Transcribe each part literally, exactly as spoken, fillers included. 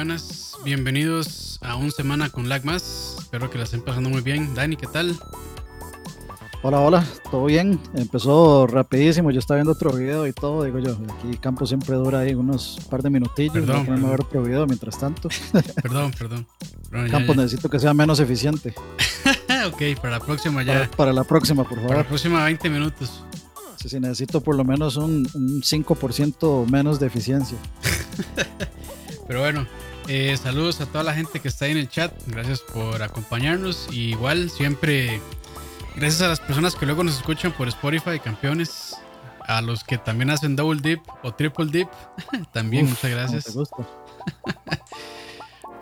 buenas, bienvenidos a un semana con lag más. Espero que la estén pasando muy bien. Dani, ¿qué tal? Hola, hola, todo bien. Empezó rapidísimo, yo estaba viendo otro video y todo. Digo yo, aquí campo siempre dura ahí unos par de minutillos. Perdón, no me ver otro video mientras tanto. Perdón, perdón. Bueno, ya, campo, ya. Necesito que sea menos eficiente. Ok, para la próxima ya. Para, para la próxima, por favor. Para la próxima veinte minutos. Sí, sí, necesito por lo menos un, un cinco por ciento menos de eficiencia. Pero bueno, eh, saludos a toda la gente que está ahí en el chat. Gracias por acompañarnos. Y igual, siempre gracias a las personas que luego nos escuchan por Spotify, campeones. A los que también hacen double dip o triple dip. También, uf, muchas gracias. Te gusta.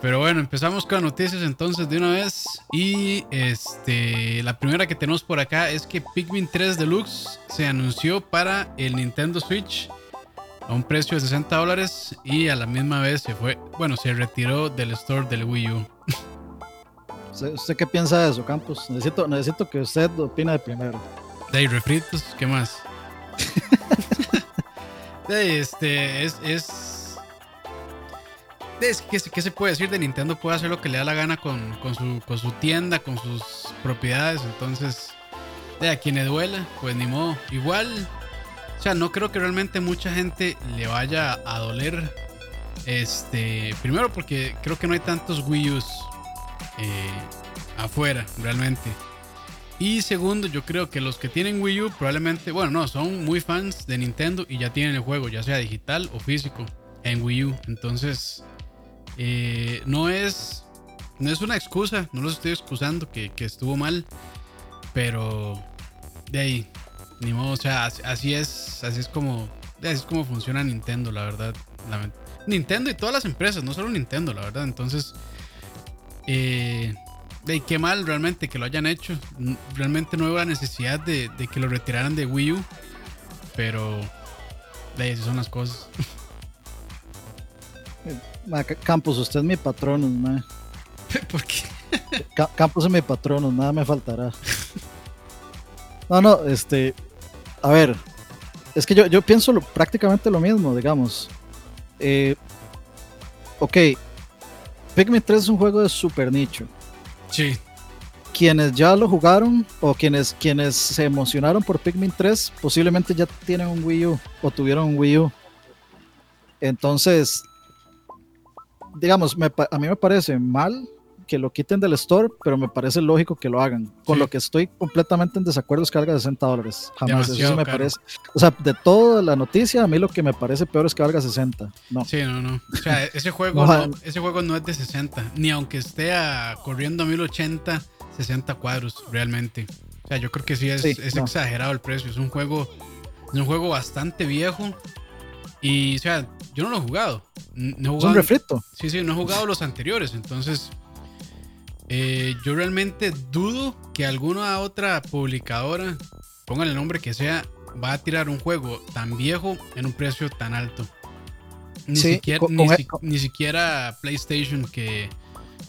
Pero bueno, empezamos con las noticias entonces de una vez. Y este la primera que tenemos por acá es que Pikmin tres Deluxe se anunció para el Nintendo Switch a un precio de sesenta dólares y a la misma vez se fue, bueno, se retiró del store del Wii U. ¿Usted qué piensa de eso, Campos? Necesito, necesito que usted opine de primero. De refritos, ¿qué más? De este es... es Es que, ¿qué se puede decir? De Nintendo puede hacer lo que le da la gana con, con, su, con su tienda, con sus propiedades. Entonces, de a quien le duela, pues ni modo. Igual, o sea, no creo que realmente mucha gente le vaya a doler. Este, primero porque creo que no hay tantos Wii U's eh, afuera, realmente. Y segundo, yo creo que los que tienen Wii U probablemente, bueno, no, son muy fans de Nintendo y ya tienen el juego, ya sea digital o físico, en Wii U. Entonces... Eh, no es no es una excusa, no los estoy excusando que, que estuvo mal, pero de ahí ni modo, o sea, así es así es como así es como funciona Nintendo, la verdad. La, Nintendo y todas las empresas, no solo Nintendo, la verdad. Entonces eh, de ahí, qué mal realmente que lo hayan hecho. Realmente no hubo necesidad de, de que lo retiraran de Wii U, pero de ahí, así son las cosas. Campos, usted es mi patronus, man. ¿Por qué? Campos es mi patronus, nada me faltará. No, no, este... A ver, es que yo, yo pienso lo, prácticamente lo mismo, digamos. Eh, ok, Pikmin tres es un juego de super nicho. Sí. Quienes ya lo jugaron, o quienes, quienes se emocionaron por Pikmin tres, posiblemente ya tienen un Wii U, o tuvieron un Wii U. Entonces... Digamos, me, a mí me parece mal que lo quiten del store, pero me parece lógico que lo hagan. Con sí. Lo que estoy completamente en desacuerdo es que valga sesenta dólares. Jamás. Demasiado, eso me caro. Parece. O sea, de toda la noticia, a mí lo que me parece peor es que valga sesenta. No. Sí, no, no. O sea, ese juego, no, ese juego no es de sesenta. Ni aunque esté a, corriendo a mil ochenta, sesenta cuadros, realmente. O sea, yo creo que sí es, sí, es no. exagerado el precio. Es un juego, es un juego bastante viejo. Y, o sea, yo no lo he jugado. No he jugado, es un refrito. Sí, sí, no he jugado los anteriores. Entonces, eh, yo realmente dudo que alguna otra publicadora, pongan el nombre que sea, va a tirar un juego tan viejo en un precio tan alto. Ni, sí, siquiera, con, ni, con, si, con. ni siquiera PlayStation, que,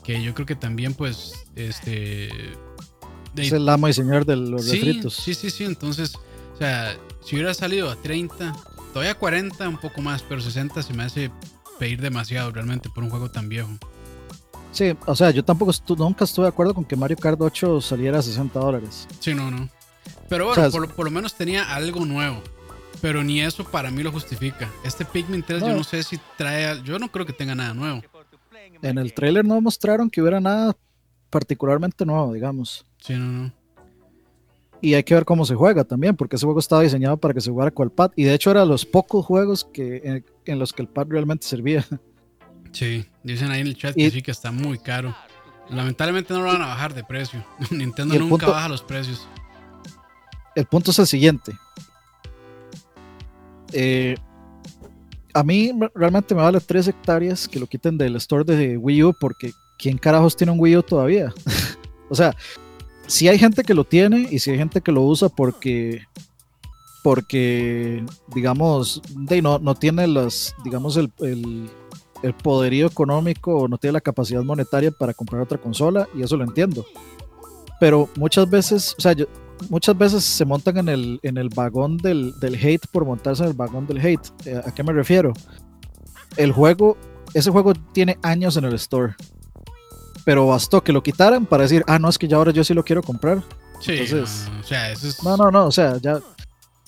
que yo creo que también, pues, este... De, es el amo y señor de los sí, refritos. Sí, sí, sí. Entonces, o sea, si hubiera salido a treinta... Todavía cuarenta, un poco más, pero sesenta se me hace pedir demasiado realmente por un juego tan viejo. Sí, o sea, yo tampoco estu- nunca estuve de acuerdo con que Mario Kart ocho saliera a sesenta dólares. Sí, no, no. Pero bueno, o sea, por, por lo menos tenía algo nuevo. Pero ni eso para mí lo justifica. Este Pikmin tres, no. Yo no sé si trae... Yo no creo que tenga nada nuevo. En el trailer no mostraron que hubiera nada particularmente nuevo, digamos. Sí, no, no. Y hay que ver cómo se juega también, porque ese juego estaba diseñado para que se jugara con el pad. Y de hecho era los pocos juegos que, en, en los que el pad realmente servía. Sí, dicen ahí en el chat y, que sí, que está muy caro. Lamentablemente no lo van a bajar de precio. Nintendo nunca punto, baja los precios. El punto es el siguiente. Eh, a mí realmente me vale tres hectáreas que lo quiten del store de Wii U, porque ¿quién carajos tiene un Wii U todavía? O sea... Si sí hay gente que lo tiene y si sí hay gente que lo usa porque, porque digamos, de, no, no tiene las, digamos, el, el, el poderío económico o no tiene la capacidad monetaria para comprar otra consola, y eso lo entiendo. Pero muchas veces, o sea, yo, muchas veces se montan en el, en el vagón del, del hate por montarse en el vagón del hate. ¿A qué me refiero? El juego ese juego tiene años en el store, pero bastó que lo quitaran para decir, ah, no, es que ya ahora yo sí lo quiero comprar. Sí, entonces, o sea, eso es... no, no, no, o sea, ya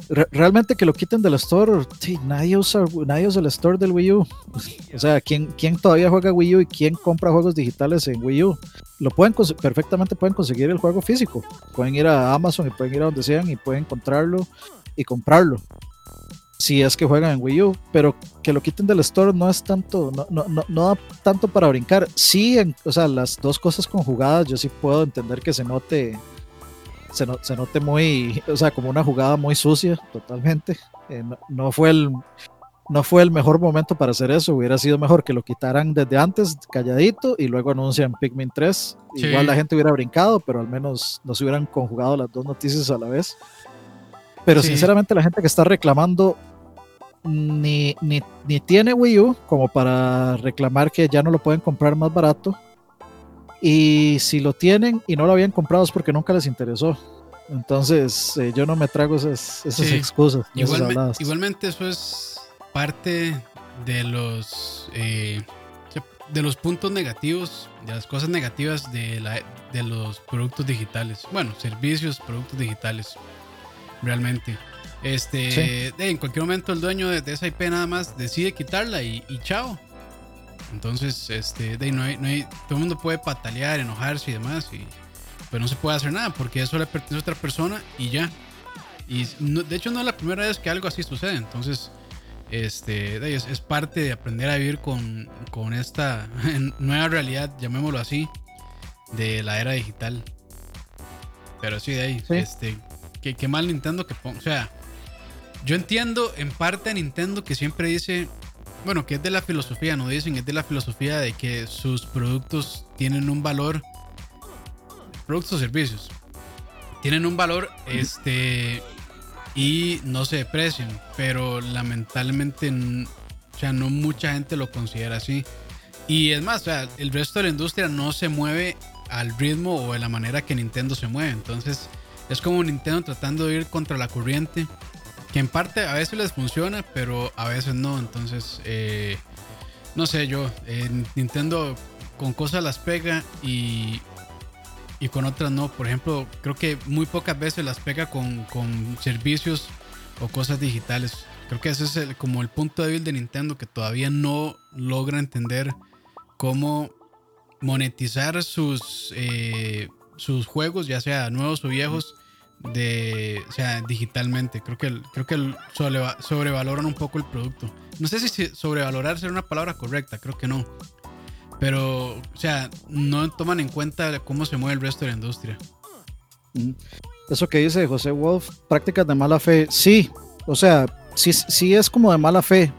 re- realmente que lo quiten del store, sí, nadie usa, nadie usa el store del Wii U. O sea, ¿quién, quién todavía juega Wii U y quién compra juegos digitales en Wii U? Lo pueden cons- perfectamente pueden conseguir el juego físico, pueden ir a Amazon y pueden ir a donde sean y pueden encontrarlo y comprarlo, si es que juegan en Wii U, pero que lo quiten del store no es tanto, no, no, no, no da tanto para brincar. Sí, en, o sea, las dos cosas conjugadas yo sí puedo entender que se note, se, no, se note muy, o sea, como una jugada muy sucia, totalmente. Eh, no, no fue el, no fue el mejor momento para hacer eso, hubiera sido mejor que lo quitaran desde antes, calladito, y luego anuncian Pikmin tres, sí. Igual la gente hubiera brincado, pero al menos no se hubieran conjugado las dos noticias a la vez. Pero sí, sinceramente la gente que está reclamando Ni, ni, ni tiene Wii U como para reclamar que ya no lo pueden comprar más barato, y si lo tienen y no lo habían comprado es porque nunca les interesó. Entonces eh, yo no me trago esas, esas sí. excusas. Igualme, esas igualmente eso es parte de los eh, de los puntos negativos, de las cosas negativas de, la, de los productos digitales, bueno, servicios, productos digitales realmente. Este, sí. En cualquier momento el dueño de, de esa I P nada más decide quitarla y, y chao. Entonces, este, de, no hay, no hay, todo el mundo puede patalear, enojarse y demás, y pues no se puede hacer nada porque eso le pertenece a otra persona y ya. Y no, de hecho no es la primera vez que algo así sucede. Entonces, este, de, es, es parte de aprender a vivir con, con esta nueva realidad, llamémoslo así, de la era digital. Pero sí, de ahí, sí. este, que, que mal Nintendo que ponga, o sea. Yo entiendo en parte a Nintendo que siempre dice, bueno, que es de la filosofía, no dicen, es de la filosofía de que sus productos tienen un valor, productos o servicios, tienen un valor este, y no se deprecian, pero lamentablemente, o sea, no mucha gente lo considera así. Y es más, o sea, el resto de la industria no se mueve al ritmo o de la manera que Nintendo se mueve, entonces es como Nintendo tratando de ir contra la corriente. Que en parte a veces les funciona, pero a veces no. Entonces, eh, no sé, yo, eh, Nintendo con cosas las pega y, y con otras no. Por ejemplo, creo que muy pocas veces las pega con, con servicios o cosas digitales. Creo que ese es el, como el punto débil de Nintendo, que todavía no logra entender cómo monetizar sus, eh, sus juegos, ya sea nuevos o viejos. De, o sea, digitalmente creo que, creo que sobrevaloran un poco el producto. No sé si sobrevalorar será una palabra correcta, creo que no, pero o sea, no toman en cuenta cómo se mueve el resto de la industria. Eso que dice José Wolf, prácticas de mala fe, sí, o sea, sí, sí es como de mala fe,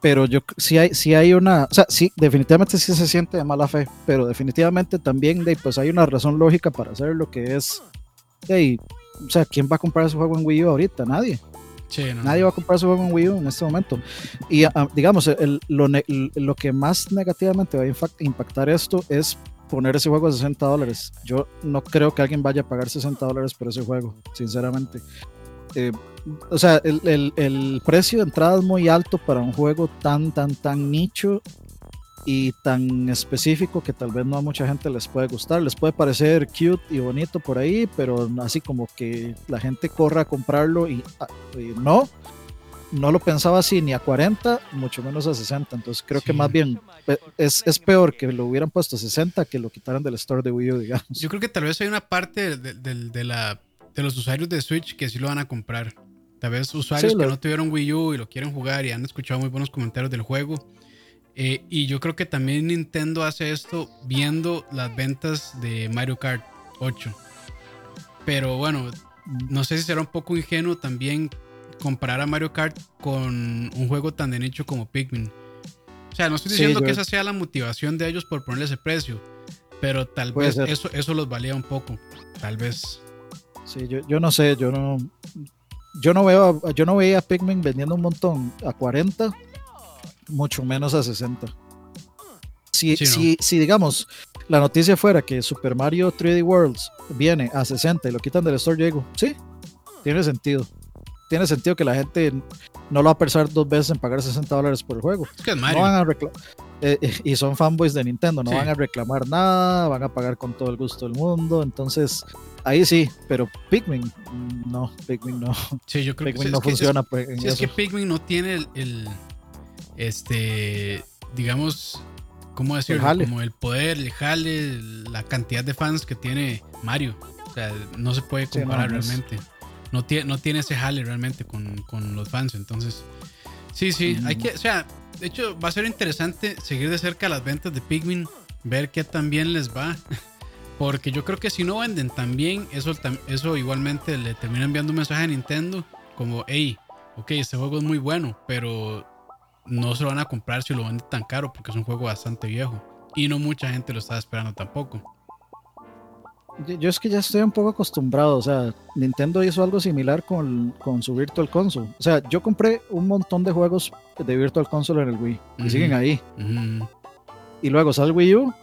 pero yo sí hay, sí hay una, o sea, sí, definitivamente sí se siente de mala fe, pero definitivamente también de, pues hay una razón lógica para hacer lo que es. Hey, o sea, ¿quién va a comprar su juego en Wii U ahorita? Nadie. Sí, ¿no? Nadie va a comprar su juego en Wii U en este momento. Y a, digamos, el, lo, ne, lo que más negativamente va a impactar esto es poner ese juego a sesenta dólares. Yo no creo que alguien vaya a pagar sesenta dólares por ese juego, sinceramente. Eh, o sea, el, el, el precio de entrada es muy alto para un juego tan, tan, tan nicho y tan específico que tal vez no a mucha gente les puede gustar, les puede parecer cute y bonito por ahí, pero así como que la gente corra a comprarlo y, y no, no lo pensaba así ni a cuarenta, mucho menos a sesenta, entonces creo sí. que más bien es, es peor que lo hubieran puesto a sesenta que lo quitaran del store de Wii U, digamos. Yo creo que tal vez hay una parte de, de, de, la, de los usuarios de Switch que sí lo van a comprar, tal vez usuarios sí, lo... que no tuvieron Wii U y lo quieren jugar y han escuchado muy buenos comentarios del juego. Eh, y yo creo que también Nintendo hace esto viendo las ventas de Mario Kart ocho. Pero bueno, no sé si será un poco ingenuo también comparar a Mario Kart con un juego tan de nicho como Pikmin. O sea, no estoy diciendo sí, yo... que esa sea la motivación de ellos por ponerle ese precio, pero tal Puede vez ser. eso eso los valía un poco, tal vez. Sí, yo, yo no sé, yo no yo no veo yo no veía a Pikmin vendiendo un montón a cuarenta. Mucho menos a sesenta. Si, sí, si, no. si digamos la noticia fuera que Super Mario tres D Worlds viene a sesenta y lo quitan del store, yo digo, sí, tiene sentido. Tiene sentido que la gente no lo va a pensar dos veces en pagar sesenta dólares por el juego. Es que es Mario. No van a reclamar. eh, y son fanboys de Nintendo, no sí. van a reclamar nada, van a pagar con todo el gusto del mundo, entonces ahí sí, pero Pikmin no, Pikmin no. Sí, yo creo Pikmin que sí, no es funciona. Que es, en sí, es que Pikmin no tiene el, el este, digamos, ¿cómo decirlo? El como el poder, el jale, la cantidad de fans que tiene Mario. O sea, no se puede comparar sí, no, realmente. No tiene, no tiene ese jale realmente con, con los fans, entonces sí, sí, hay que, o sea, de hecho va a ser interesante seguir de cerca las ventas de Pikmin, ver qué tan bien les va, porque yo creo que si no venden tan bien, eso, eso igualmente le termina enviando un mensaje a Nintendo, como, hey, ok, este juego es muy bueno, pero no se lo van a comprar si lo venden tan caro, porque es un juego bastante viejo, y no mucha gente lo estaba esperando tampoco. Yo es que ya estoy un poco acostumbrado, o sea, Nintendo hizo algo similar con, con su Virtual Console. O sea, yo compré un montón de juegos de Virtual Console en el Wii, que uh-huh. siguen ahí. Uh-huh. Y luego sale el Wii U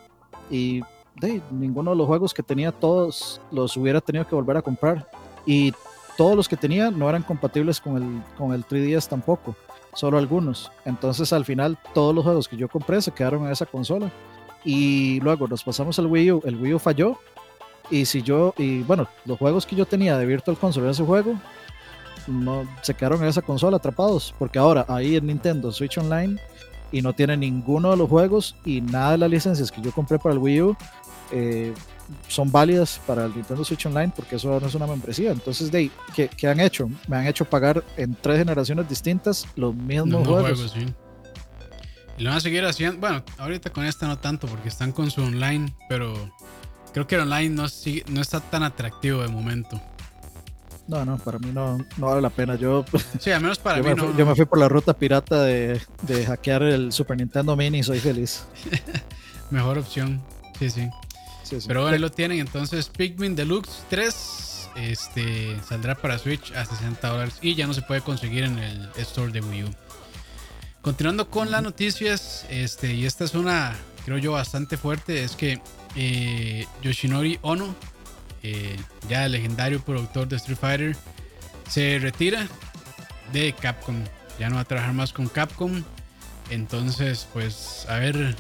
y hey, ninguno de los juegos que tenía todos los hubiera tenido que volver a comprar. Y todos los que tenía no eran compatibles con el, con el tres D S tampoco, solo algunos. Entonces al final todos los juegos que yo compré se quedaron en esa consola. Y luego nos pasamos al Wii U, el Wii U falló. Y si yo, y bueno, los juegos que yo tenía de Virtual Console en ese juego no, se quedaron en esa consola atrapados, porque ahora ahí en Nintendo Switch Online y no tiene ninguno de los juegos y nada de las licencias que yo compré para el Wii U eh, son válidas para el Nintendo Switch Online, porque eso no es una membresía. Entonces, de, ¿qué, ¿qué han hecho? Me han hecho pagar en tres generaciones distintas los mismos no, juegos. juegos sí. Y lo van a seguir haciendo, bueno, ahorita con esta no tanto porque están con su online, pero... Creo que el online no, no está tan atractivo de momento. No, no, para mí no, no vale la pena. Yo, sí, al menos para yo mí me no, fui, no. Yo me fui por la ruta pirata de, de hackear el Super Nintendo Mini y soy feliz. Mejor opción, sí, sí. sí, sí. Pero bueno, ahí lo tienen. Entonces, Pikmin Deluxe tres este, saldrá para Switch a sesenta dólares y ya no se puede conseguir en el store de Wii U. Continuando con las noticias, este, y esta es una, creo yo, bastante fuerte, es que Eh, Yoshinori Ono, eh, ya el legendario productor de Street Fighter, se retira de Capcom. Ya no va a trabajar más con Capcom. Entonces, pues, a ver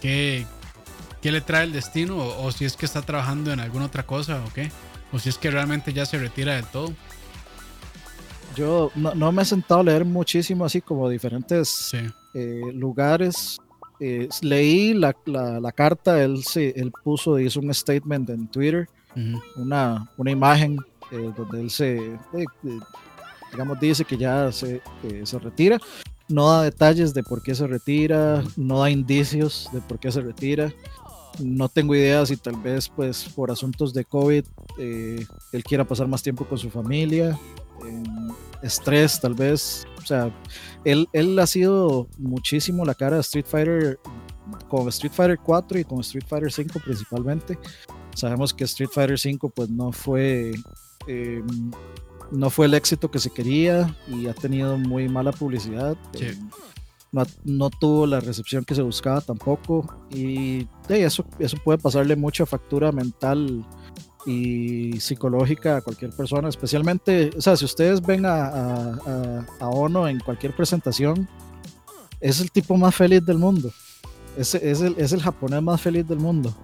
qué, qué le trae el destino, o, o si es que está trabajando en alguna otra cosa, o qué, o si es que realmente ya se retira del todo. Yo no, no me he sentado a leer muchísimo, así como diferentes sí. eh, lugares. Eh, leí la, la, la carta, él, sí, él puso, hizo un statement en Twitter, uh-huh. una, una imagen eh, donde él se, eh, eh, digamos, dice que ya se, eh, se retira, no da detalles de por qué se retira, no da indicios de por qué se retira, no tengo idea si tal vez pues por asuntos de COVID eh, él quiera pasar más tiempo con su familia, eh, estrés tal vez. O sea, él, él ha sido muchísimo la cara de Street Fighter, con Street Fighter cuatro y con Street Fighter cinco principalmente. Sabemos que Street Fighter cinco pues no fue eh, no fue el éxito que se quería y ha tenido muy mala publicidad, sí. eh, no, no tuvo la recepción que se buscaba tampoco, y eh, eso, eso puede pasarle mucha factura mental y psicológica a cualquier persona, especialmente, o sea, si ustedes ven a, a, a, a Ono en cualquier presentación, es el tipo más feliz del mundo, es, es, el, es el japonés más feliz del mundo,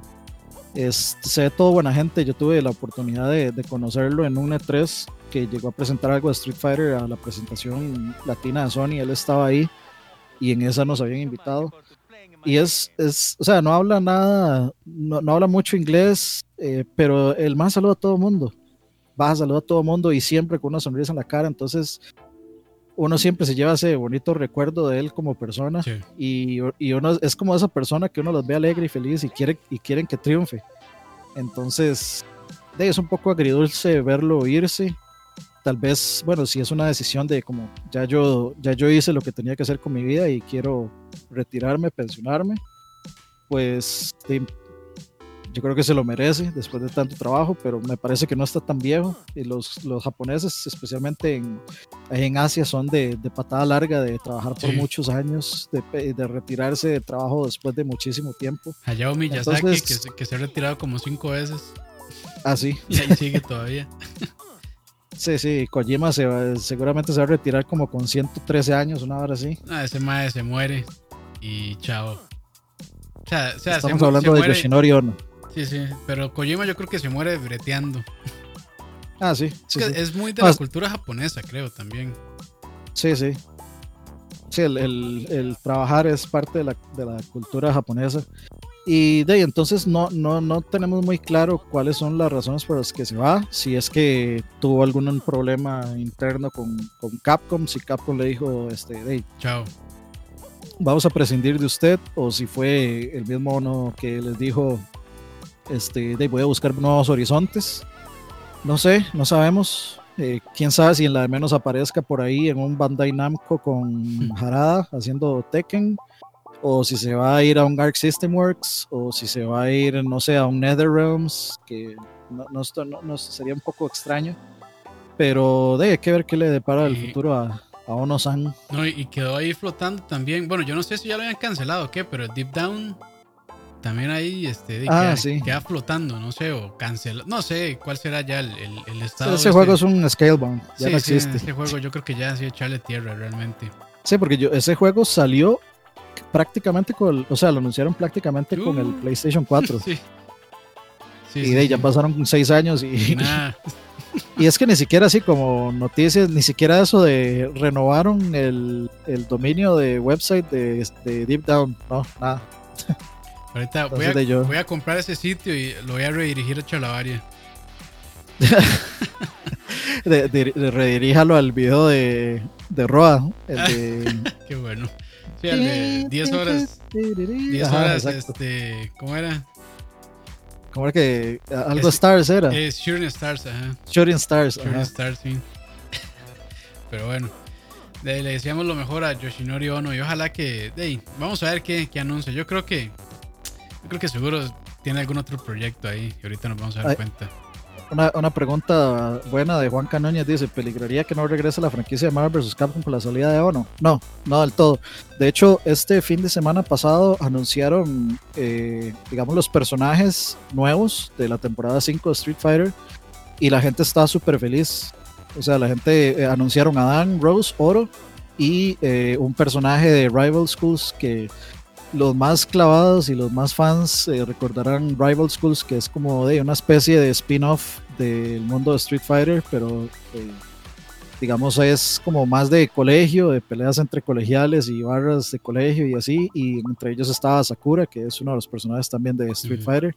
es, se ve todo buena gente. Yo tuve la oportunidad de, de conocerlo en un E tres que llegó a presentar algo de Street Fighter a la presentación latina de Sony, él estaba ahí y en esa nos habían invitado. Y es, es, o sea, no habla nada, no, no habla mucho inglés, eh, pero el man saluda a todo el mundo, va a saludar a todo el mundo y siempre con una sonrisa en la cara, entonces uno siempre se lleva ese bonito recuerdo de él como persona, sí. y, y uno es como esa persona que uno los ve alegre y feliz y, quiere, y quieren que triunfe, entonces es un poco agridulce verlo irse. Tal vez, bueno, si es una decisión de como ya yo, ya yo hice lo que tenía que hacer con mi vida y quiero retirarme, pensionarme, pues sí, yo creo que se lo merece después de tanto trabajo, pero me parece que no está tan viejo. Y los, los japoneses, especialmente en, en Asia, son de, de patada larga, de trabajar por sí. muchos años, de, de retirarse de trabajo después de muchísimo tiempo. Hayao Miyazaki, Entonces, que, se, que se ha retirado como cinco veces. Ah, sí. Y ahí sigue todavía. Sí, sí, Kojima se va, seguramente se va a retirar como con ciento trece años, una hora así. Ah, ese mae se muere. y chao. O sea, o sea estamos se, hablando se de muere. Yoshinori Ono. Sí, sí, pero Kojima yo creo que se muere breteando. Ah, sí. Es, sí, que sí. Es muy de la ah, cultura japonesa, creo, también. Sí, sí. Sí, el, el, el trabajar es parte de la, de la cultura japonesa. Y de ahí, entonces no, no, no tenemos muy claro cuáles son las razones por las que se va. Si es que tuvo algún problema interno con, con Capcom, si Capcom le dijo, este, de ahí, chao, vamos a prescindir de usted, o si fue el mismo Ono que les dijo, este, de ahí, voy a buscar nuevos horizontes. No sé, no sabemos. Eh, quién sabe si en la de menos aparezca por ahí en un Bandai Namco con Harada haciendo Tekken, o si se va a ir a un Arc System Works, o si se va a ir, no sé, a un NetherRealms, que no, no, no, no sería un poco extraño, pero de, hay que ver qué le depara el futuro a, a Ono-san. No, y quedó ahí flotando también, bueno, yo no sé si ya lo habían cancelado o qué, pero Deep Down también ahí este, ah, queda, sí. queda flotando, no sé, o cancela, no sé cuál será ya el, el, el estado. Ese este. juego es un Scalebound, ya sí, no existe. Sí, ese juego yo creo que ya ha sido echarle tierra realmente. Sí, porque yo, ese juego salió prácticamente con el, o sea, lo anunciaron prácticamente uh, con el PlayStation cuatro. Sí. Sí, y sí, de ahí sí. Ya pasaron seis años y, nah. y es que ni siquiera así como noticias, ni siquiera eso de renovaron el, el dominio de website de, de Deep Down, no, nada. Ahorita voy a, voy a comprar ese sitio y lo voy a redirigir a Chalabaria. de, de, de, rediríjalo al video de, de Roa. El de... Qué bueno. Sí, al de diez horas. diez horas, ajá, este. ¿Cómo era? ¿Cómo era que? Algo es, Stars era. Eh, Shooting Stars, ajá. Shooting Stars. Shooting ajá. Stars, sí. Pero bueno. De, le decíamos lo mejor a Yoshinori Ono y ojalá que. De, vamos a ver qué, qué anuncia. Yo creo que. Creo que seguro tiene algún otro proyecto ahí y ahorita nos vamos a dar Ay, cuenta. Una, una pregunta buena de Juan Canoñas dice, ¿peligraría que no regrese la franquicia de Marvel versus. Capcom con la salida de Ono? No, no del todo. De hecho, este fin de semana pasado anunciaron, eh, digamos, los personajes nuevos de la temporada cinco de Street Fighter y la gente está súper feliz. O sea, la gente eh, anunciaron a Dan, Rose, Oro y eh, un personaje de Rival Schools que... Los más clavados y los más fans eh, recordarán Rival Schools, que es como de una especie de spin-off del mundo de Street Fighter, pero eh, digamos es como más de colegio, de peleas entre colegiales y barras de colegio y así, y entre ellos estaba Sakura, que es uno de los personajes también de Street mm. Fighter.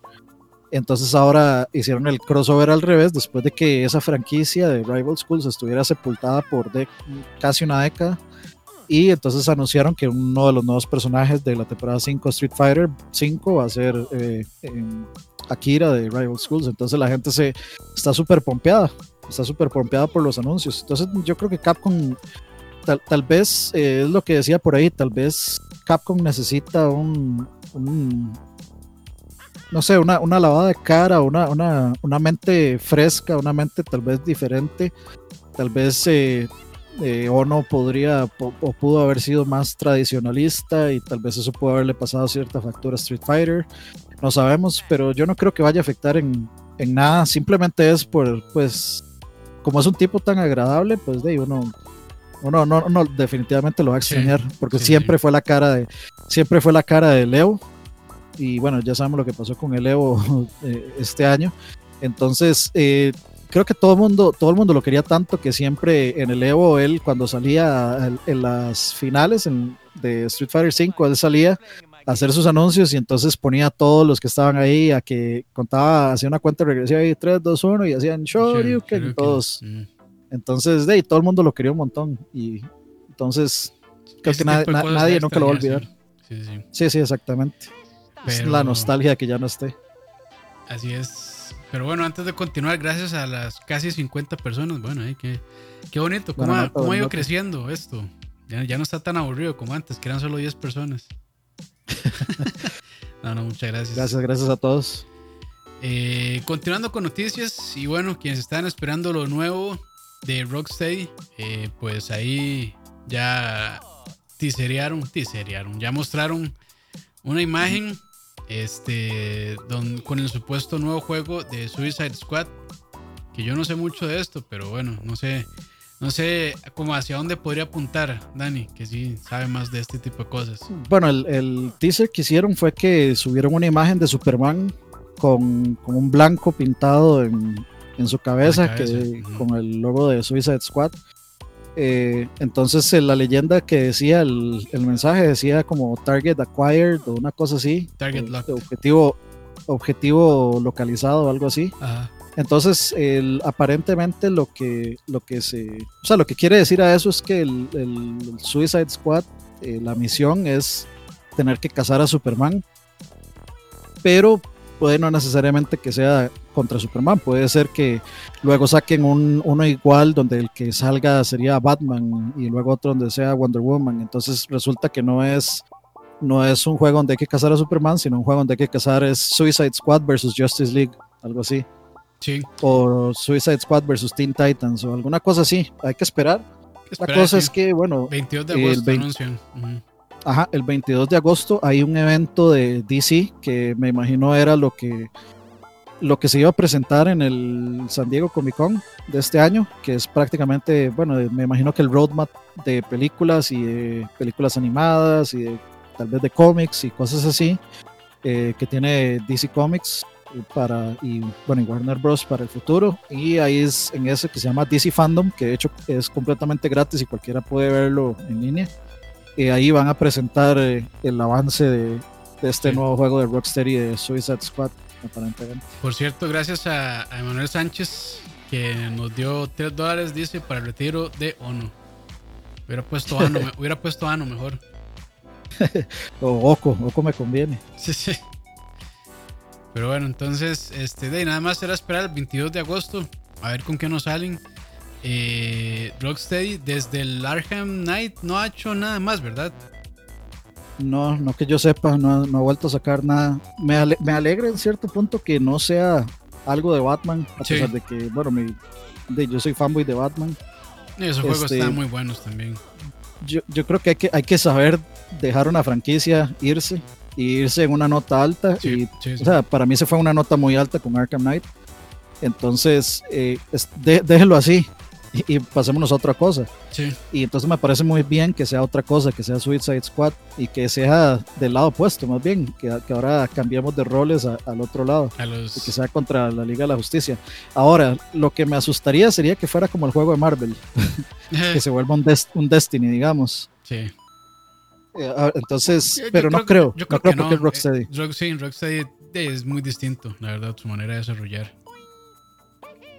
Entonces ahora hicieron el crossover al revés, después de que esa franquicia de Rival Schools estuviera sepultada por de, casi una década. Y entonces anunciaron que uno de los nuevos personajes de la temporada cinco Street Fighter cinco va a ser eh, en Akira de Rival Schools. Entonces la gente se está súper pompeada, está súper pompeada por los anuncios. Entonces yo creo que Capcom, tal, tal vez, eh, es lo que decía por ahí, tal vez Capcom necesita un, un no sé, una, una lavada de cara, una, una, una mente fresca, una mente tal vez diferente, tal vez... Eh, Eh, Ono podría po, o pudo haber sido más tradicionalista y tal vez eso pudo haberle pasado cierta factura a Street Fighter, no sabemos, pero yo no creo que vaya a afectar en, en nada, simplemente es por, pues, como es un tipo tan agradable, pues de uno, uno no, no, definitivamente lo va a extrañar, sí, porque sí, siempre sí. fue la cara de, siempre fue la cara de Leo, y bueno, ya sabemos lo que pasó con el Leo eh, este año, entonces, eh, creo que todo el mundo, todo el mundo lo quería tanto que siempre en el Evo él cuando salía en, en las finales en, de Street Fighter cinco él salía a hacer sus anuncios y entonces ponía a todos los que estaban ahí a que contaba, hacía una cuenta regresiva ahí tres, dos, uno y hacían Shoryuken y todos. Que, entonces de ahí todo el mundo lo quería un montón y entonces creo este que na, na, nadie nunca lo va a olvidar. Sí, sí, sí. sí, sí exactamente. Pero... Es la nostalgia que ya no esté. Así es. Pero bueno, antes de continuar, gracias a las casi cincuenta personas, bueno, eh, qué, qué bonito, cómo, bueno, no, cómo no, ha ido no, creciendo esto, ya, ya no está tan aburrido como antes, que eran solo diez personas. no, no, muchas gracias. Gracias, gracias a todos. Eh, continuando con noticias, y bueno, quienes están esperando lo nuevo de Rocksteady, eh, pues ahí ya tiserearon, tiserearon, ya mostraron una imagen... Mm-hmm. Este, don, con el supuesto nuevo juego de Suicide Squad, que yo no sé mucho de esto, pero bueno, no sé, No sé como hacia dónde podría apuntar Dani, que sí sabe más de este tipo de cosas. Bueno, el, el teaser que hicieron fue que subieron una imagen de Superman con, con un blanco pintado en, en su cabeza, cabeza. Que, uh-huh. con el logo de Suicide Squad. Eh, entonces eh, la leyenda que decía el, el mensaje decía como Target Acquired o una cosa así, Target Locked, objetivo, objetivo localizado o algo así. Ajá. Entonces el, aparentemente lo que, lo que se, o sea, lo que quiere decir a eso es que el, el Suicide Squad, eh, la misión es tener que cazar a Superman, pero puede no necesariamente que sea contra Superman, puede ser que luego saquen un, uno igual donde el que salga sería Batman y luego otro donde sea Wonder Woman. Entonces resulta que no es, no es un juego donde hay que cazar a Superman, sino un juego donde hay que cazar es Suicide Squad versus Justice League, algo así. Sí. O Suicide Squad versus Teen Titans o alguna cosa así, hay que esperar. La Espera, cosa sí. es que, bueno, veintidós de agosto anuncian. Uh-huh. Ajá, el veintidós de agosto hay un evento de D C que me imagino era lo que lo que se iba a presentar en el San Diego Comic Con de este año, que es prácticamente, bueno, me imagino que el roadmap de películas y de películas animadas y de, tal vez de cómics y cosas así, eh, que tiene D C Comics para, y bueno, y Warner Bros. Para el futuro. Y ahí es en ese que se llama D C Fandom, que de hecho es completamente gratis y cualquiera puede verlo en línea. Eh, ahí van a presentar eh, el avance de, de este sí. nuevo juego de Rocksteady de Suicide Squad, aparentemente. Por cierto, gracias a, a Emanuel Sánchez, que nos dio tres dólares, dice, para el retiro de Ono. Hubiera puesto Ano, me, hubiera puesto Ano mejor. O Oco, Oco me conviene. Sí, sí. Pero bueno, entonces, este, de nada más era esperar el veintidós de agosto, a ver con qué nos salen. Eh, Rocksteady desde el Arkham Knight no ha hecho nada más, ¿verdad? No, no que yo sepa, no, no ha vuelto a sacar nada. Me, ale, me alegra en cierto punto que no sea algo de Batman, a sí. pesar de que, bueno, mi, de, yo soy fanboy de Batman. Y esos este, juegos están muy buenos también. Yo, yo creo que hay, que hay que saber dejar una franquicia, irse, y irse en una nota alta. Sí, y, sí, sí. O sea, para mí se fue una nota muy alta con Arkham Knight. Entonces, eh, de, déjelo así. Y, y pasémonos a otra cosa. Sí. Y entonces me parece muy bien que sea otra cosa, que sea Suicide Squad y que sea del lado opuesto, más bien, que, que ahora cambiamos de roles a, al otro lado, a los... y que sea contra la Liga de la Justicia. Ahora, lo que me asustaría sería que fuera como el juego de Marvel, que se vuelva un, Dest- un Destiny, digamos. Sí. Eh, entonces, yo, yo pero creo, no creo, yo creo, no creo que porque no. Rocksteady. Rock, sí, Rocksteady es muy distinto, la verdad, su manera de desarrollar.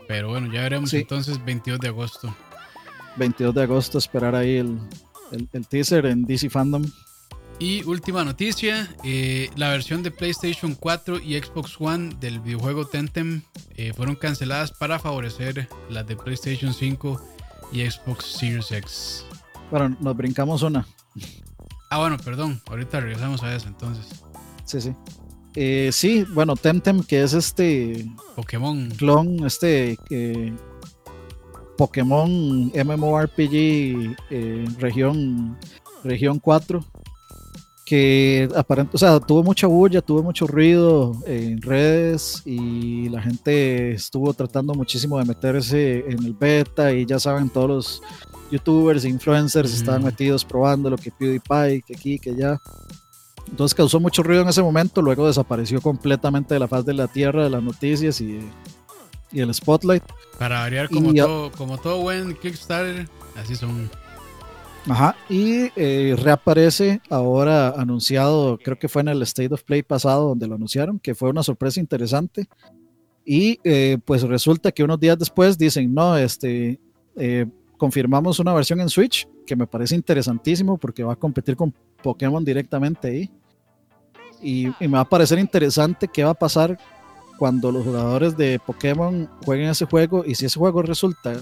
Pero bueno, ya veremos sí. entonces veintidós de agosto. veintidós de agosto, esperar ahí el, el, el teaser en D C Fandom. Y última noticia, eh, la versión de PlayStation cuatro y Xbox One del videojuego Temtem eh, fueron canceladas para favorecer las de PlayStation cinco y Xbox Series X. Bueno, nos brincamos una. Ah, bueno, perdón, ahorita regresamos a eso entonces. Sí, sí. Eh, sí, bueno, Temtem, que es este Pokémon clon, este eh, Pokémon MMORPG eh, región, región cuatro, que aparentemente, o sea, tuvo mucha bulla, tuvo mucho ruido en redes y la gente estuvo tratando muchísimo de meterse en el beta y ya saben, todos los youtubers e influencers mm. estaban metidos probando lo que PewDiePie, que aquí, que allá. Entonces causó mucho ruido en ese momento, luego desapareció completamente de la faz de la tierra, de las noticias y, y el spotlight. Para variar como, todo, como todo buen Kickstarter, así son. Ajá, y eh, reaparece ahora anunciado, creo que fue en el State of Play pasado donde lo anunciaron, que fue una sorpresa interesante. Y eh, pues resulta que unos días después dicen, no, este... Eh, confirmamos una versión en Switch que me parece interesantísimo porque va a competir con Pokémon directamente ahí y, y me va a parecer interesante qué va a pasar cuando los jugadores de Pokémon jueguen ese juego y si ese juego resulta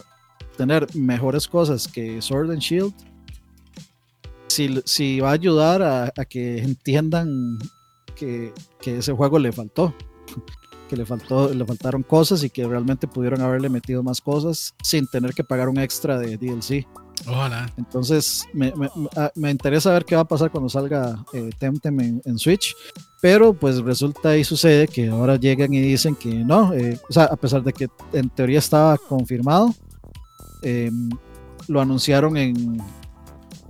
tener mejores cosas que Sword and Shield, si, si va a ayudar a, a que entiendan que, que ese juego le faltó que le, faltó, le faltaron cosas y que realmente pudieron haberle metido más cosas sin tener que pagar un extra de D L C. Ojalá. Entonces me, me, me interesa ver qué va a pasar cuando salga eh, Temtem en, en Switch, pero pues resulta y sucede que ahora llegan y dicen que no, eh, o sea, a pesar de que en teoría estaba confirmado, eh, lo anunciaron en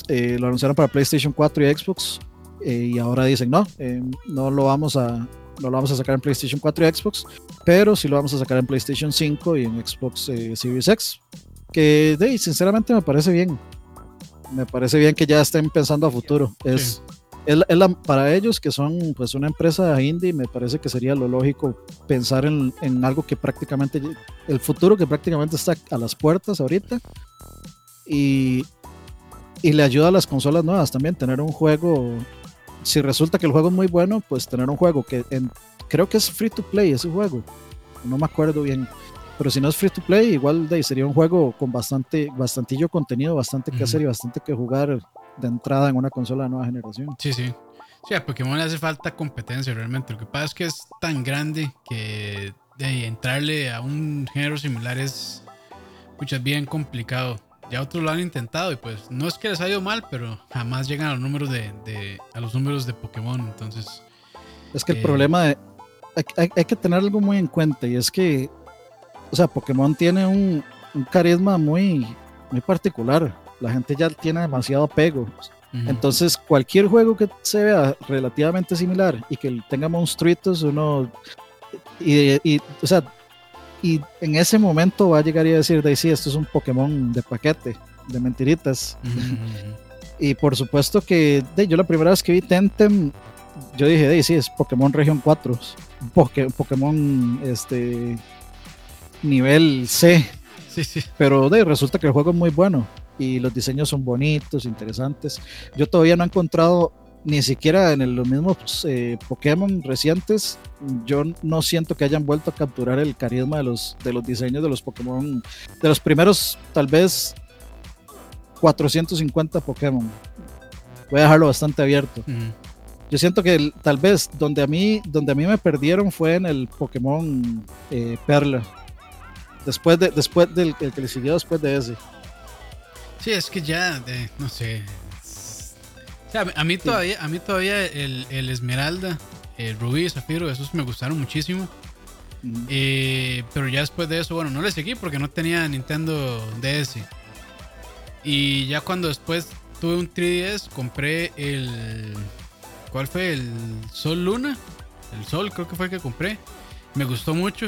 eh, lo anunciaron para PlayStation cuatro y Xbox, eh, y ahora dicen no, eh, no lo vamos a no lo vamos a sacar en PlayStation cuatro y Xbox, pero sí lo vamos a sacar en PlayStation cinco y en Xbox eh, Series X, que de, sinceramente me parece bien me parece bien que ya estén pensando a futuro. Es, sí. es, es la, para ellos que son pues una empresa indie, me parece que sería lo lógico pensar en, en algo que prácticamente, el futuro que prácticamente está a las puertas ahorita, y, y le ayuda a las consolas nuevas también tener un juego. Si resulta que el juego es muy bueno, pues tener un juego que en, creo que es free to play ese juego, no me acuerdo bien, pero si no es free to play, igual de, sería un juego con bastante bastantillo contenido, bastante que hacer y bastante que jugar de entrada en una consola de nueva generación. Sí, sí. Sí, a Pokémon le hace falta competencia realmente. Lo que pasa es que es tan grande que de, entrarle a un género similar es muchas bien complicado. Ya otros lo han intentado y pues no es que les haya ido mal, pero jamás llegan a los números de, de, a los números de Pokémon. Entonces, es que eh, el problema de, hay, hay, hay que tener algo muy en cuenta, y es que, o sea, Pokémon tiene un, un carisma muy, muy particular. La gente ya tiene demasiado apego. Uh-huh. Entonces, cualquier juego que se vea relativamente similar y que tenga monstruitos, uno... Y, y, o sea, y en ese momento va a llegar y decir, de, sí, esto es un Pokémon de paquete, de mentiritas. Uh-huh. Y por supuesto que de, yo la primera vez que vi Temtem, yo dije, de, sí, es Pokémon Región cuatro. Pokémon, este... nivel C, sí, sí. Pero de, resulta que el juego es muy bueno y los diseños son bonitos, interesantes. Yo todavía no he encontrado, ni siquiera en el, los mismos eh, Pokémon recientes, yo no siento que hayan vuelto a capturar el carisma de los, de los diseños de los Pokémon, de los primeros tal vez cuatrocientos cincuenta Pokémon. Voy a dejarlo bastante abierto. Uh-huh. Yo siento que el, tal vez donde a mí, donde a mí me perdieron fue en el Pokémon eh, Perla. Después, de, después del el que le siguió después de ese. Sí, es que ya, de, no sé. O sea, a mí todavía, sí. a mí todavía el, el Esmeralda, el Rubí, Zafiro, esos me gustaron muchísimo. Uh-huh. Eh, pero ya después de eso, bueno, no le seguí porque no tenía Nintendo D S. Y ya cuando después tuve un tres D S, compré el... ¿Cuál fue? El Sol Luna. El Sol creo que fue el que compré. Me gustó mucho.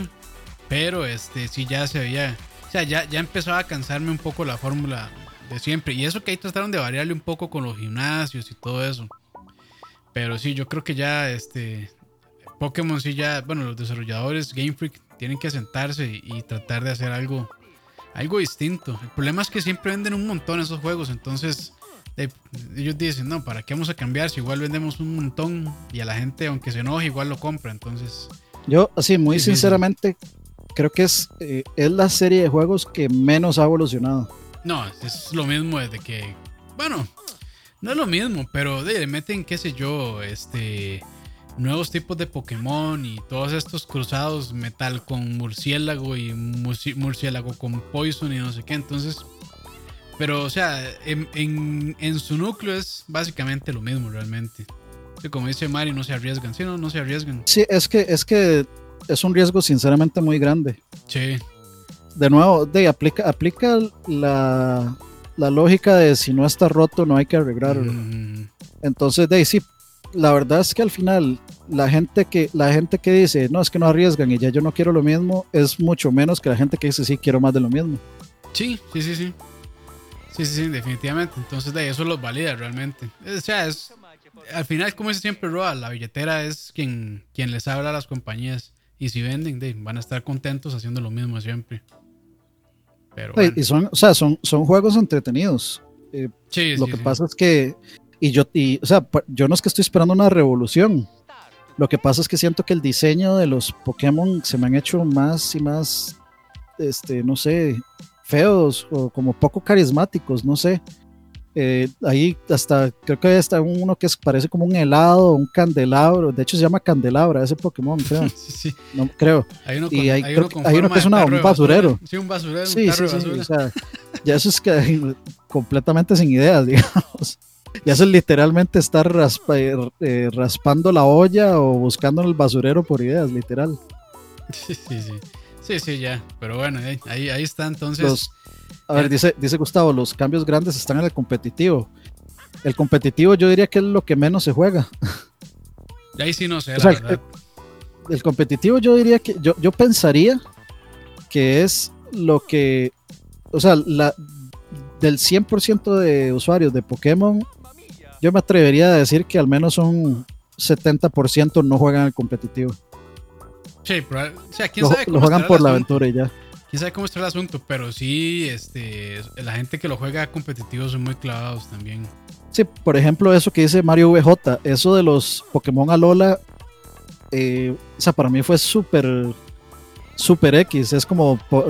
Pero este sí ya se había, o sea, ya, ya empezaba a cansarme un poco la fórmula de siempre. Y eso que ahí trataron de variarle un poco con los gimnasios y todo eso. Pero sí, yo creo que ya este Pokémon sí ya, bueno, los desarrolladores Game Freak tienen que sentarse y, y tratar de hacer algo, algo distinto. El problema es que siempre venden un montón esos juegos, entonces de, ellos dicen, no, ¿para qué vamos a cambiar? Si igual vendemos un montón y a la gente, aunque se enoje, igual lo compra, entonces... Yo, así, muy sí, sinceramente... Sí. Creo que es, eh, es la serie de juegos que menos ha evolucionado. No, es lo mismo desde que... Bueno, no es lo mismo, pero le meten, qué sé yo, este nuevos tipos de Pokémon y todos estos cruzados metal con murciélago y murci- murciélago con Poison y no sé qué. Entonces, pero o sea, en, en, en su núcleo es básicamente lo mismo realmente. Como dice Mari, no se arriesgan. Sí, no, no se arriesgan. Sí, es que... Es que... es un riesgo sinceramente muy grande. Sí. De nuevo, de, aplica, aplica la, la lógica de si no está roto no hay que arreglarlo. Mm. Entonces, de, sí, la verdad es que al final la gente que, la gente que dice no, es que no arriesgan y ya yo no quiero lo mismo, es mucho menos que la gente que dice sí, quiero más de lo mismo. Sí, sí, sí, sí. Sí, sí, sí, definitivamente. Entonces, de eso los valida realmente. O sea, es, al final, como dice siempre Roa, la billetera es quien, quien les habla a las compañías. Y si venden, de, van a estar contentos haciendo lo mismo siempre. Pero bueno. Y son, o sea, son, son juegos entretenidos. Eh, sí, lo sí, que sí. pasa es que... Y yo, y, o sea, yo no es que estoy esperando una revolución. Lo que pasa es que siento que el diseño de los Pokémon se me han hecho más y más, este, no sé, feos o como poco carismáticos, no sé. Eh, ahí hasta creo que está uno que parece como un helado, un candelabro, de hecho se llama candelabra ese Pokémon, creo. Sí, sí. No, creo. Hay uno con, y hay, hay, creo, uno hay uno que es una, un basurero. Sí, un basurero. Sí, un sí, sí, o sea, ya eso es que, completamente sin ideas, digamos. Ya eso es literalmente estar raspa, eh, raspando la olla o buscando en el basurero por ideas, literal. Sí, sí, sí. Sí, sí, ya. Pero bueno, eh, ahí, ahí está entonces. Los, A ver, dice, dice Gustavo, los cambios grandes están en el competitivo. El competitivo yo diría que es lo que menos se juega. De ahí sí no sé, o sea, la verdad. El, el competitivo yo diría que, yo, yo pensaría que es lo que, o sea, la, del cien por ciento de usuarios de Pokémon, yo me atrevería a decir que al menos un setenta por ciento no juegan al competitivo. Sí, pero, o sea, ¿quién lo, sabe cómo lo juegan por la aventura y ya. Quién sabe cómo está el asunto, pero sí, este, la gente que lo juega competitivo son muy clavados también. Sí, por ejemplo, eso que dice Mario V J, eso de los Pokémon Alola, eh, o sea, para mí fue súper, súper X, es como po-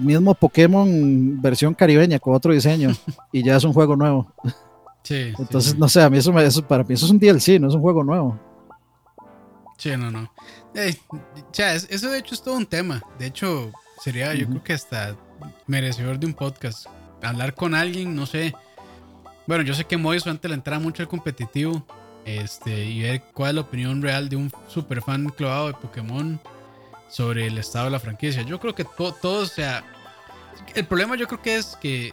mismo Pokémon versión caribeña con otro diseño y ya es un juego nuevo. Sí. Entonces, sí, no sé, a mí eso, me, eso, para mí eso es un D L C, no es un juego nuevo. Sí, no, no. Eh, ya, eso de hecho es todo un tema, de hecho sería, uh-huh, yo creo que hasta merecedor de un podcast, hablar con alguien, no sé. Bueno, yo sé que Moiso antes le entraba mucho al competitivo, este, y ver cuál es la opinión real de un superfan clavado de Pokémon sobre el estado de la franquicia. Yo creo que to- todo, o sea, el problema yo creo que es que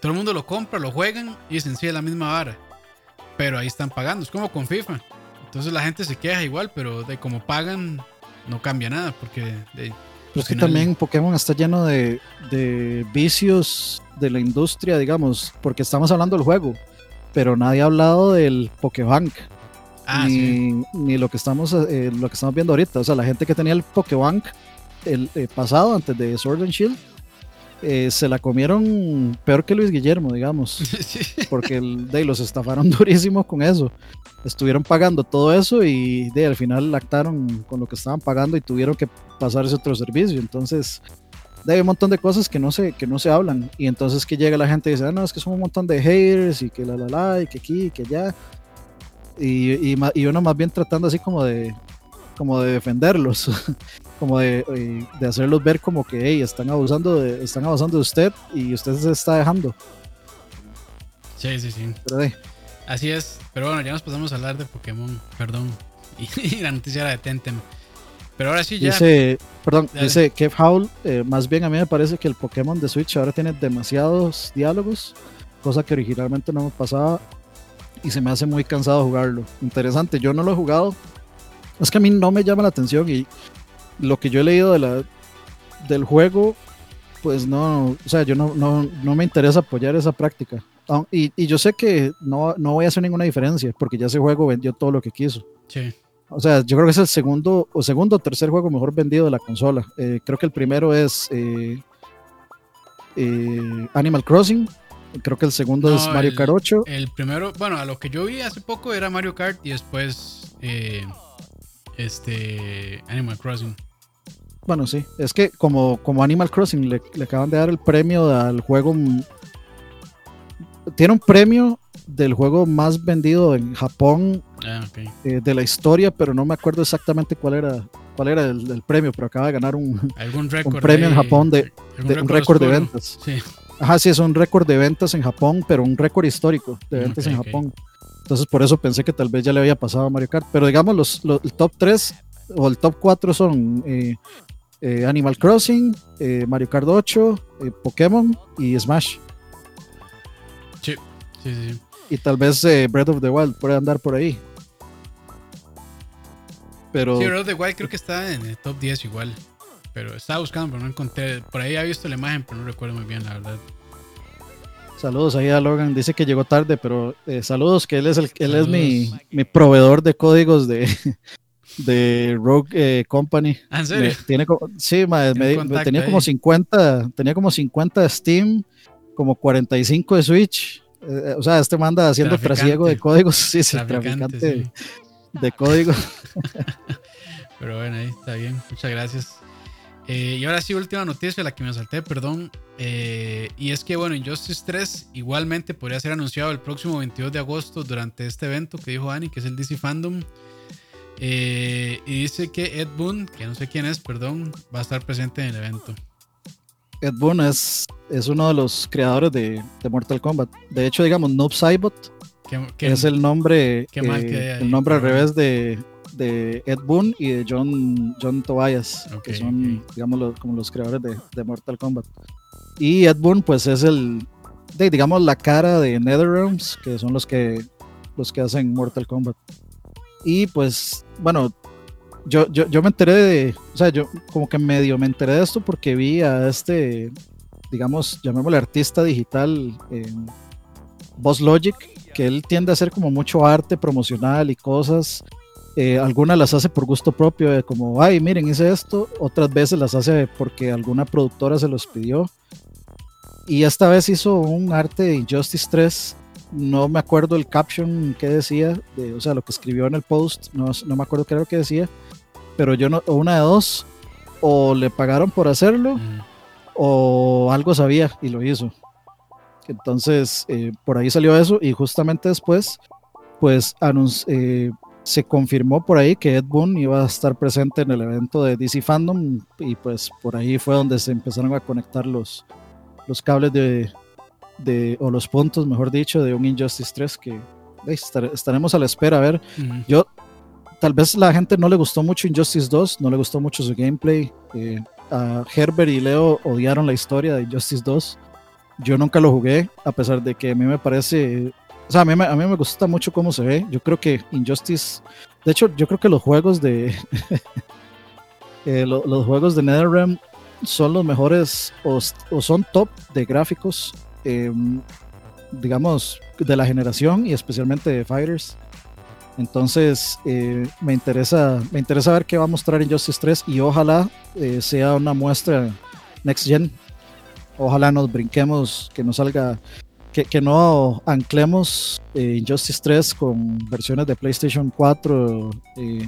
todo el mundo lo compra, lo juegan y dicen sí, es la misma vara, pero ahí están pagando, es como con FIFA. Entonces la gente se queja igual, pero de como pagan no cambia nada, porque de, pero es que también Pokémon está lleno de, de vicios de la industria, digamos, porque estamos hablando del juego, pero nadie ha hablado del Pokébank, ah, ni, sí, ni lo que estamos eh, lo que estamos viendo ahorita. O sea, la gente que tenía el Pokébank el eh, pasado, antes de Sword and Shield, eh, se la comieron peor que Luis Guillermo, digamos, sí, porque el, de, los estafaron durísimo con eso. Estuvieron pagando todo eso y de, al final lactaron con lo que estaban pagando y tuvieron que pasarse otro servicio. Entonces de, hay un montón de cosas que no se, que no se hablan, y entonces que llega la gente y dice, ah, no, es que son un montón de haters y que la la la y que aquí y que allá, y, y, y uno más bien tratando así como de, como de defenderlos, como de, de hacerlos ver como que hey, están abusando de, están abusando de usted y usted se está dejando. Sí, sí, sí. Pero de, así es, pero bueno, ya nos pasamos a hablar de Pokémon, perdón, y, y la noticia era de Temtem, pero ahora sí ya... Dice, perdón, dale. Dice Kev Howl, eh, más bien a mí me parece que el Pokémon de Switch ahora tiene demasiados diálogos, cosa que originalmente no me pasaba, y se me hace muy cansado jugarlo. Interesante, yo no lo he jugado, es que a mí no me llama la atención, y lo que yo he leído de la, del juego, pues no, o sea, yo no, no, no me interesa apoyar esa práctica. Y, y yo sé que no, no voy a hacer ninguna diferencia, porque ya ese juego vendió todo lo que quiso. Sí. O sea, yo creo que es el segundo o segundo o tercer juego mejor vendido de la consola. Eh, creo que el primero es eh, eh, Animal Crossing. Creo que el segundo no, es Mario el, Kart ocho. El primero, bueno, a lo que yo vi hace poco era Mario Kart y después eh, este Animal Crossing. Bueno, sí. Es que como, como Animal Crossing le, le acaban de dar el premio al juego... Tiene un premio del juego más vendido en Japón, ah, okay, eh, de la historia, pero no me acuerdo exactamente cuál era cuál era el, el premio, pero acaba de ganar un, ¿Algún un premio de, en Japón de, de un récord de ventas. Sí. Ajá, sí, es un récord de ventas en Japón, pero un récord histórico de ventas, okay, en Japón. Okay. Entonces por eso pensé que tal vez ya le había pasado a Mario Kart, pero digamos los, los el top tres o el top cuatro son eh, eh, Animal Crossing, eh, Mario Kart ocho, eh, Pokémon y Smash. Sí, sí, sí. Y tal vez eh, Breath of the Wild puede andar por ahí. Pero... Sí, Breath of the Wild creo que está en el top diez igual. Pero estaba buscando, pero no encontré. Por ahí había visto la imagen, pero no recuerdo muy bien, la verdad. Saludos ahí a Logan. Dice que llegó tarde, pero eh, saludos, que él es el, él es mi, mi proveedor de códigos de, de Rogue eh, Company. ¿En serio? Me, tiene, sí, ma, me, me, tenía, como cincuenta, tenía como cincuenta de Steam, como cuarenta y cinco de Switch, eh, o sea, este manda haciendo trasiego de códigos, sí, sí, traficante, traficante sí. de códigos. Pero bueno, ahí está bien, muchas gracias. Eh, y ahora sí, última noticia, la que me salté, perdón, eh, y es que bueno, Injustice tres igualmente podría ser anunciado el próximo veintidós de agosto durante este evento que dijo Dani, que es el D C Fandom, eh, y dice que Ed Boon, que no sé quién es, perdón, va a estar presente en el evento. Ed Boon es, es uno de los creadores de, de Mortal Kombat. De hecho, digamos, Noob Saibot, qué, qué, es el nombre, qué eh, mal que hay, el nombre al revés de, de Ed Boon y de John, John Tobias, okay, que son, okay, digamos, los, como los creadores de, de Mortal Kombat. Y Ed Boon pues es el, de, digamos, la cara de NetherRealms, que son los que, los que hacen Mortal Kombat. Y pues, bueno, yo, yo, yo me enteré de, o sea, yo como que medio me enteré de esto porque vi a este, digamos, llamémosle artista digital, eh, Boss Logic, que él tiende a hacer como mucho arte promocional y cosas. Eh, algunas las hace por gusto propio, eh, como, ay, miren, hice esto. Otras veces las hace porque alguna productora se los pidió. Y esta vez hizo un arte de Injustice tres. No me acuerdo el caption que decía, de, o sea, lo que escribió en el post. No, no me acuerdo qué era lo que decía. Pero yo, no, una de dos, o le pagaron por hacerlo, mm. o algo sabía y lo hizo. Entonces, eh, por ahí salió eso. Y justamente después, pues, anunció... Eh, se confirmó por ahí que Ed Boon iba a estar presente en el evento de D C Fandom, y pues por ahí fue donde se empezaron a conectar los, los cables de, de, o los puntos, mejor dicho, de un Injustice tres que hey, estar, estaremos a la espera a ver. Uh-huh. Yo, tal vez la gente no le gustó mucho Injustice dos, no le gustó mucho su gameplay. Eh, a Herbert y Leo odiaron la historia de Injustice dos. Yo nunca lo jugué, a pesar de que a mí me parece... O sea, a mí, a mí me gusta mucho cómo se ve. Yo creo que Injustice... De hecho, yo creo que los juegos de... eh, lo, los juegos de NetherRealm son los mejores o, o son top de gráficos, eh, digamos, de la generación y especialmente de Fighters. Entonces, eh, me interesa, me interesa ver qué va a mostrar Injustice tres y ojalá eh, sea una muestra Next Gen. Ojalá nos brinquemos, que nos salga... Que, que no anclemos eh, Injustice tres con versiones de PlayStation cuatro eh,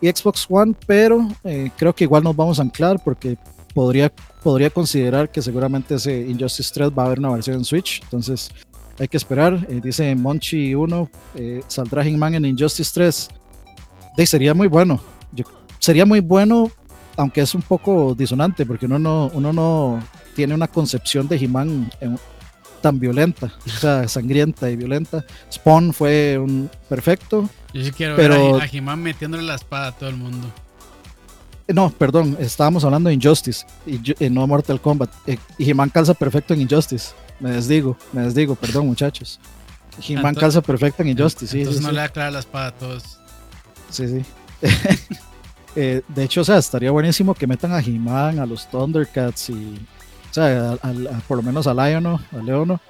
y Xbox One, pero eh, creo que igual nos vamos a anclar porque podría, podría considerar que seguramente ese Injustice tres va a haber una versión en Switch, entonces hay que esperar. Eh, dice Monchi uno, eh, ¿saldrá He-Man en Injustice tres? De, sería muy bueno, Yo, sería muy bueno, aunque es un poco disonante porque uno no, uno no tiene una concepción de He-Man en tan violenta, o sea, sangrienta y violenta. Spawn fue un perfecto. Yo sí quiero pero... ver a He-Man metiéndole la espada a todo el mundo. No, perdón, estábamos hablando de Injustice y, y no Mortal Kombat. Y He-Man calza perfecto en Injustice. Me desdigo, me desdigo, perdón, muchachos. He-Man entonces, calza perfecto en Injustice. Entonces sí, no sí. le aclara la espada a todos. Sí, sí. eh, de hecho, o sea, estaría buenísimo que metan a He-Man, a los Thundercats y... O sea, a, a, a, por lo menos a Lion-O, a Leono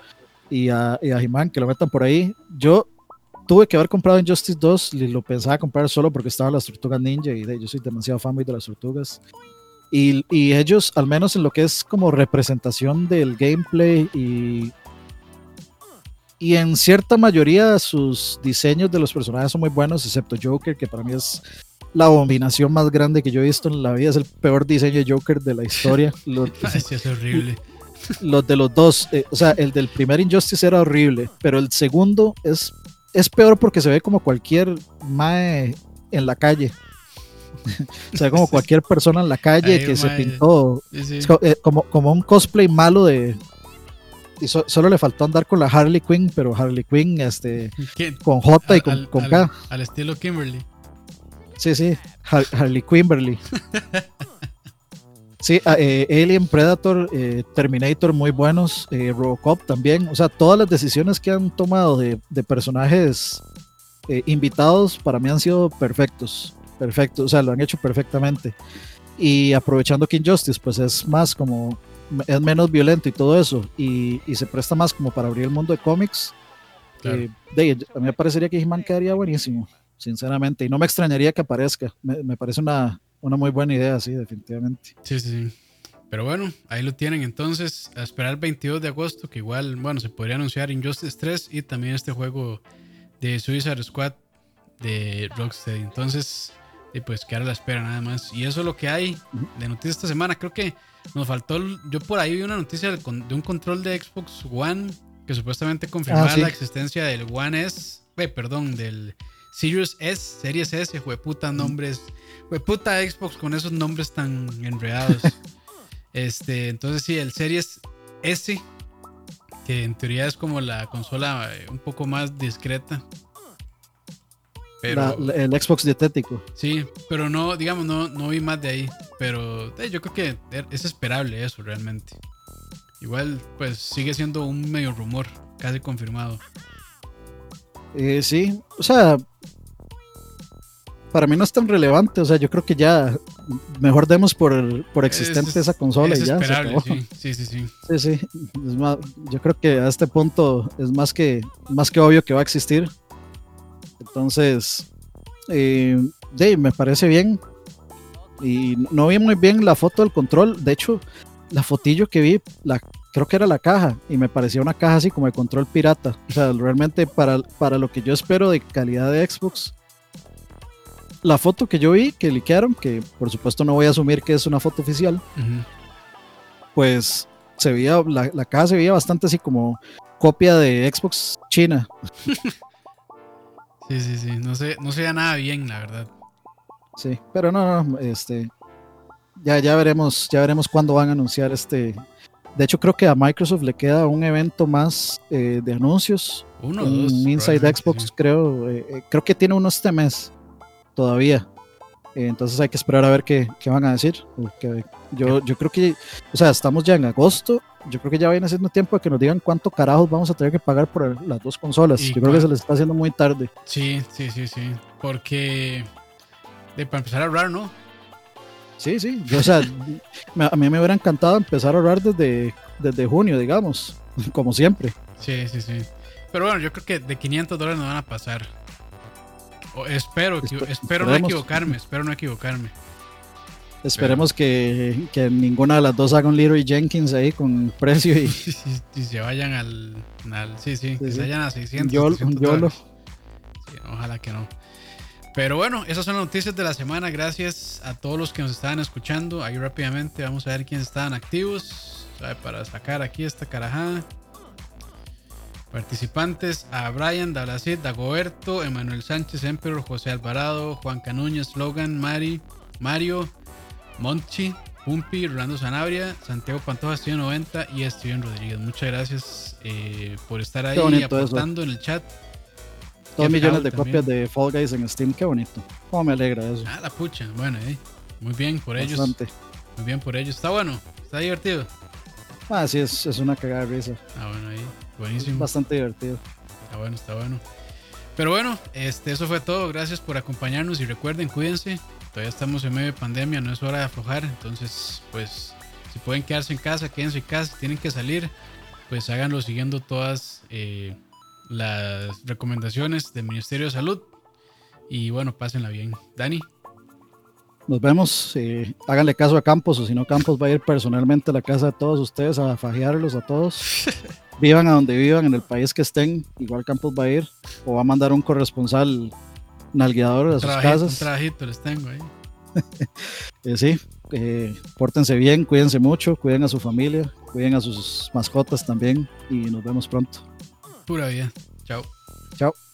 y a, y a He-Man, que lo metan por ahí. Yo tuve que haber comprado Injustice dos y lo pensaba comprar solo porque estaban las tortugas ninja y de, yo soy demasiado fanboy de las tortugas. Y, y ellos, al menos en lo que es como representación del gameplay y, y en cierta mayoría sus diseños de los personajes son muy buenos, excepto Joker, que para mí es... la abominación más grande que yo he visto en la vida. Es el peor diseño de Joker de la historia. Los, es horrible. Los de los dos, eh, o sea, el del primer Injustice era horrible, pero el segundo es, es peor porque se ve como cualquier mae en la calle. Se ve como cualquier persona en la calle. Ay, que mae. Se pintó sí, sí. Como, eh, como, como un cosplay malo de... Y so, solo le faltó andar con la Harley Quinn, pero Harley Quinn este, con J y con, al, con K. Al, al estilo Kimberly. Sí, sí, Harley Quinn. Sí, eh, Alien, Predator, eh, Terminator muy buenos, eh, Robocop también. O sea, todas las decisiones que han tomado de, de personajes eh, invitados para mí han sido perfectos, perfectos, o sea, lo han hecho perfectamente. Y aprovechando que Injustice pues es más como, es menos violento y todo eso, y, y se presta más como para abrir el mundo de cómics. Claro. Eh, de, a mí me parecería que He-Man quedaría buenísimo. Sinceramente, y no me extrañaría que aparezca. Me, me parece una, una muy buena idea, sí, definitivamente. Sí, sí, sí. Pero bueno, ahí lo tienen. Entonces, a esperar el veintidós de agosto, que igual, bueno, se podría anunciar Injustice tres y también este juego de Suicide Squad de Rocksteady. Entonces, pues quedar a la espera nada más. Y eso es lo que hay de noticias esta semana. Creo que nos faltó, yo por ahí vi una noticia de un control de Xbox One que supuestamente confirmaba ah, sí. la existencia del One S, eh, perdón, del... Series S, Series S, jueputa nombres, jueputa Xbox con esos nombres tan enredados. Este, entonces sí, el Series S, que en teoría es como la consola un poco más discreta. Pero, la, el Xbox dietético. Sí, pero no, digamos, no, no vi más de ahí. Pero eh, yo creo que es esperable eso realmente. Igual, pues sigue siendo un medio rumor, casi confirmado. Eh, sí, o sea, para mí no es tan relevante, o sea, yo creo que ya mejor demos por, por existente es, esa consola es y ya se acabó. Sí, sí, sí, sí. Sí, sí. Es más, yo creo que a este punto es más que, más que obvio que va a existir. Entonces, eh, yeah, me parece bien. Y no vi muy bien la foto del control, de hecho, la fotillo que vi, la, creo que era la caja, y me parecía una caja así como de control pirata. O sea, realmente para, para lo que yo espero de calidad de Xbox, la foto que yo vi, que liquearon, que por supuesto no voy a asumir que es una foto oficial, uh-huh. pues se veía, la, la caja se veía bastante así como copia de Xbox China. Sí, sí, sí, no se, no se veía nada bien, la verdad. Sí, pero no, no, este... Ya, ya veremos, ya veremos cuándo van a anunciar este. De hecho, creo que a Microsoft le queda un evento más eh, de anuncios. Uno, un dos, Inside Xbox, sí. creo, eh, creo que tiene uno este mes todavía. Eh, entonces hay que esperar a ver qué, qué van a decir. Porque yo, yo creo que, o sea, estamos ya en agosto. Yo creo que ya viene haciendo tiempo de que nos digan cuánto carajos vamos a tener que pagar por las dos consolas. Y yo cu- creo que se les está haciendo muy tarde. Sí, sí, sí, sí. Porque de, para empezar a ahorrar, ¿no? Sí, sí, yo, o sea, a mí me hubiera encantado empezar a ahorrar desde, desde junio, digamos, como siempre. Sí, sí, sí, pero bueno, yo creo que de quinientos dólares nos van a pasar, o espero, Espe- espero no equivocarme, espero no equivocarme. Esperemos que, que ninguna de las dos haga un Leroy Jenkins ahí con precio y... y se vayan al, al sí, sí, sí, que sí. se vayan a seiscientos, Yolo, seiscientos dólares. Sí, ojalá que no. Pero bueno, esas son las noticias de la semana. Gracias a todos los que nos estaban escuchando. Ahí rápidamente vamos a ver quiénes estaban activos. Para sacar aquí esta carajada. Participantes: a Brian, Dablacid, Dagoberto, Emanuel Sánchez, Emperor, José Alvarado, Juan Canuñez, Logan, Mari, Mario, Monchi, Pumpi, Rolando Sanabria, Santiago Pantoja, Steven noventa y Steven Rodríguez. Muchas gracias eh, por estar ahí aportando eso en el chat. Dos millones de también. Copias de Fall Guys en Steam, qué bonito. Cómo me alegra eso. Ah, la pucha, bueno, eh. muy bien por Bastante. ellos. Muy bien por ellos. Está bueno, está divertido. Ah, sí, es, es una cagada de risa. Ah, bueno, ahí, buenísimo. Es bastante divertido. Está bueno, está bueno. Pero bueno, este, eso fue todo. Gracias por acompañarnos y recuerden, cuídense. Todavía estamos en medio de pandemia, no es hora de aflojar. Entonces, pues, si pueden quedarse en casa, quédense en casa. Si tienen que salir, pues háganlo siguiendo todas. Eh, las recomendaciones del Ministerio de Salud y bueno, pásenla bien. Dani, nos vemos, eh, háganle caso a Campos o si no Campos va a ir personalmente a la casa de todos ustedes a fajearlos a todos. Vivan a donde vivan, en el país que estén, igual Campos va a ir o va a mandar un corresponsal nalgueador a un sus trabajito, casas. Un trabajito les tengo ahí. eh, sí, eh, pórtense bien, cuídense mucho, cuiden a su familia, cuiden a sus mascotas también y nos vemos pronto. Pura vida. Chao. Chao.